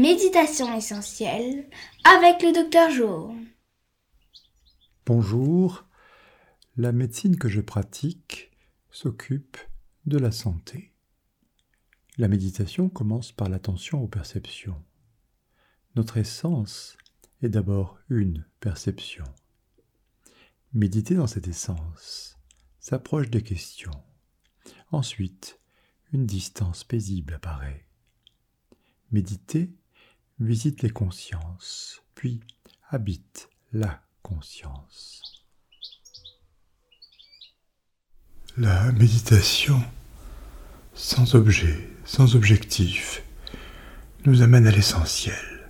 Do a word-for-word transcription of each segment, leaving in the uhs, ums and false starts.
Méditation essentielle avec le docteur Jour. Bonjour, la médecine que je pratique s'occupe de la santé. La méditation commence par l'attention aux perceptions. Notre essence est d'abord une perception. Méditer dans cette essence s'approche des questions. Ensuite, une distance paisible apparaît. Méditer visite les consciences, puis habite la conscience. La méditation, sans objet, sans objectif, nous amène à l'essentiel.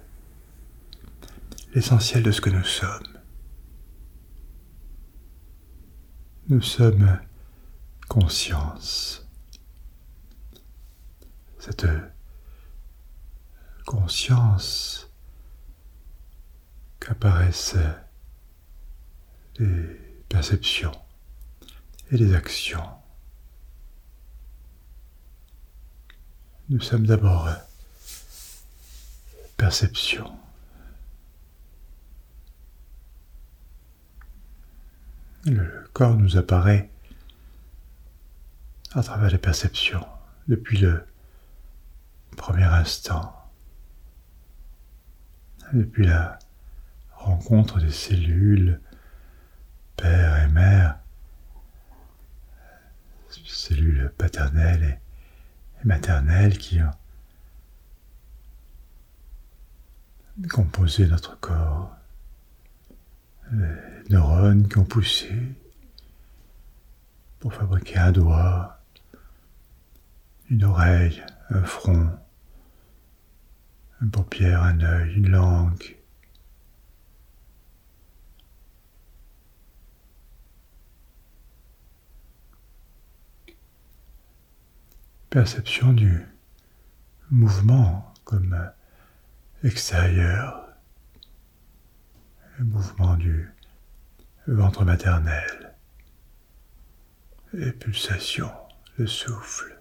L'essentiel de ce que nous sommes. Nous sommes conscience. Cette conscience qu'apparaissent les perceptions et les actions. Nous sommes d'abord perception. Le corps nous apparaît à travers les perceptions depuis le premier instant. Depuis la rencontre des cellules, père et mère, cellules paternelles et maternelles qui ont composé notre corps, les neurones qui ont poussé pour fabriquer un doigt, une oreille, un front, une paupière, un œil, une langue. Perception du mouvement comme extérieur, le mouvement du ventre maternel, les pulsations, le souffle.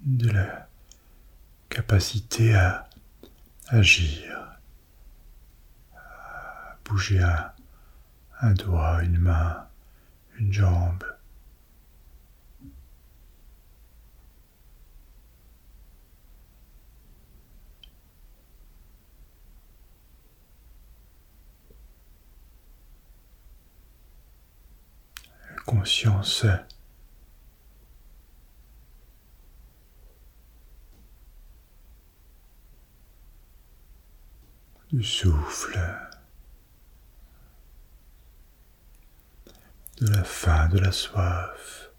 De la capacité à agir, à bouger un, un doigt, une main, une jambe. Conscience du souffle, de la faim, de la soif,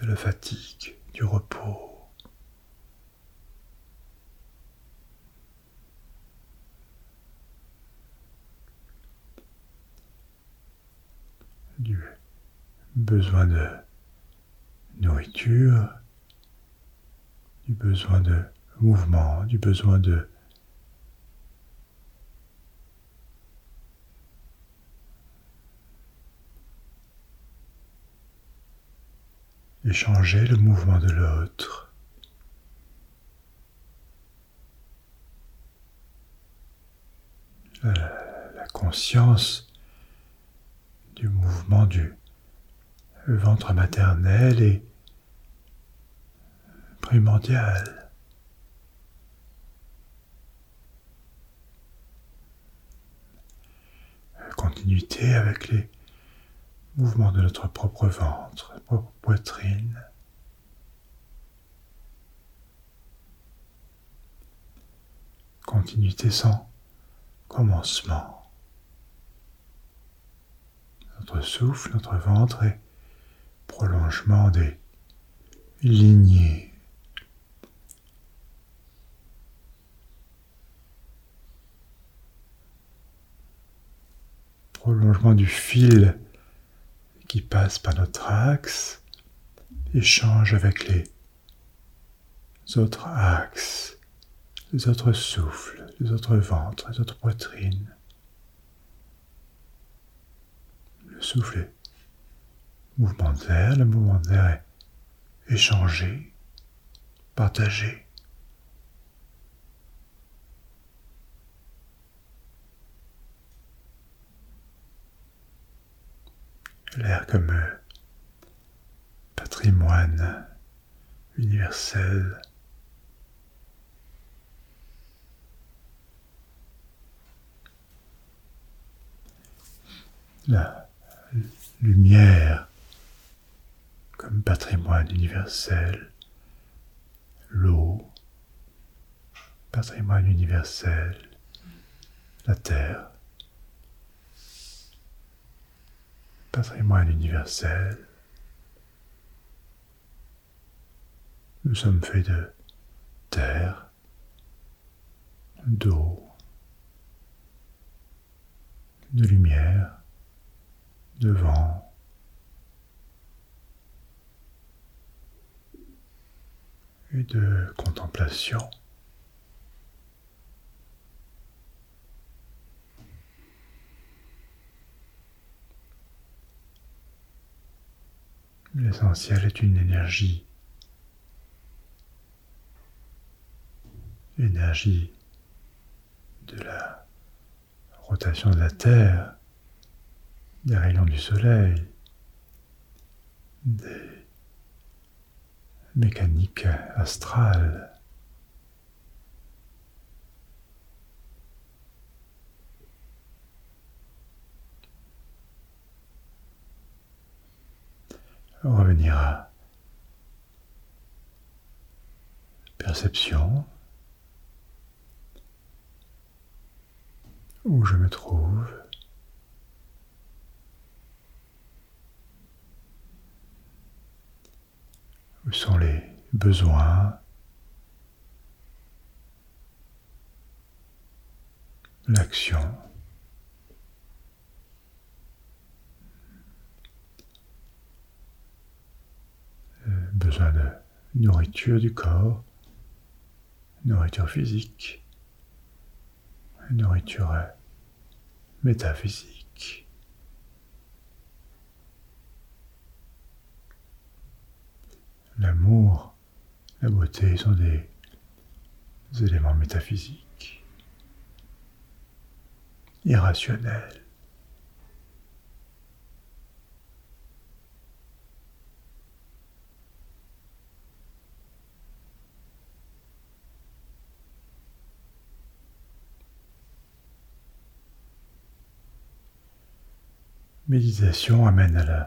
de la fatigue, du repos, du besoin de nourriture, du besoin de mouvement, du besoin de échanger le mouvement de l'autre. La, la conscience du mouvement du ventre maternel est primordiale. La continuité avec les mouvement de notre propre ventre, propre poitrine. Continuité sans commencement. Notre souffle, notre ventre est prolongement des lignées. Prolongement du fil qui passe par notre axe, échange avec les autres axes, les autres souffles, les autres ventres, les autres poitrines. Le souffle est mouvement d'air, le mouvement d'air est échanger, partager. L'air comme patrimoine universel. La lumière comme patrimoine universel. L'eau, patrimoine universel. La terre, patrimoine universel. Nous sommes faits de terre, d'eau, de lumière, de vent. Et de contemplation. L'essentiel est une énergie. L'énergie de la rotation de la Terre, des rayons du soleil, des mécaniques astrales. Revenir à perception, où je me trouve, où sont les besoins, l'action, le besoin de nourriture du corps, nourriture physique, nourriture métaphysique. L'amour, la beauté sont des éléments métaphysiques, irrationnels. Méditation amène à la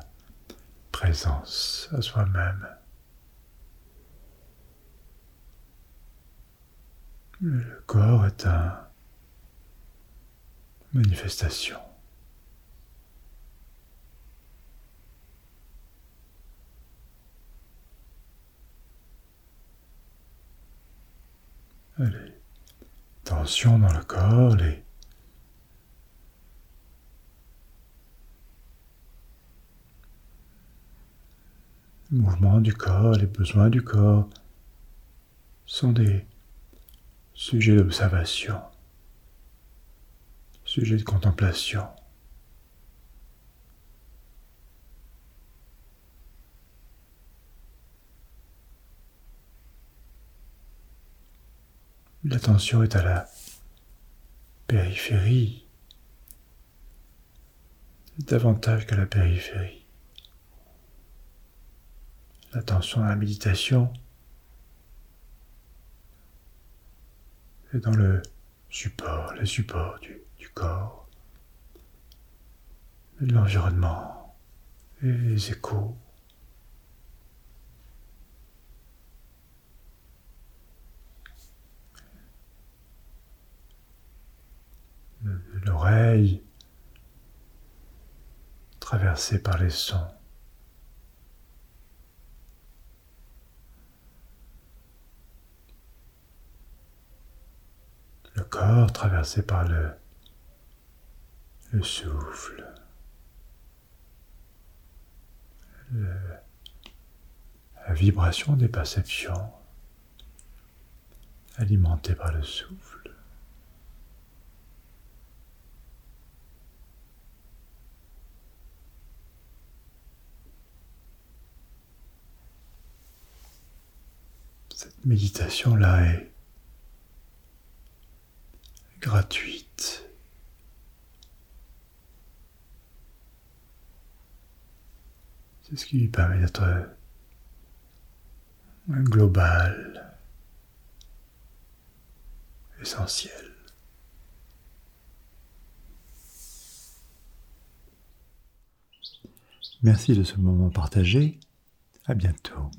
présence, à soi-même. Le corps est une manifestation. Les tensions dans le corps, les mouvements du corps, les besoins du corps sont des sujet d'observation, sujet de contemplation. L'attention est à la périphérie, davantage qu'à la périphérie. L'attention à la méditation et dans le support, les supports du, du corps, de l'environnement et les échos. L'oreille traversée par les sons. Le corps traversé par le, le souffle, le, la vibration des perceptions alimentée par le souffle. méditation là est gratuite. C'est ce qui lui permet d'être global, essentiel. Merci de ce moment partagé. À bientôt.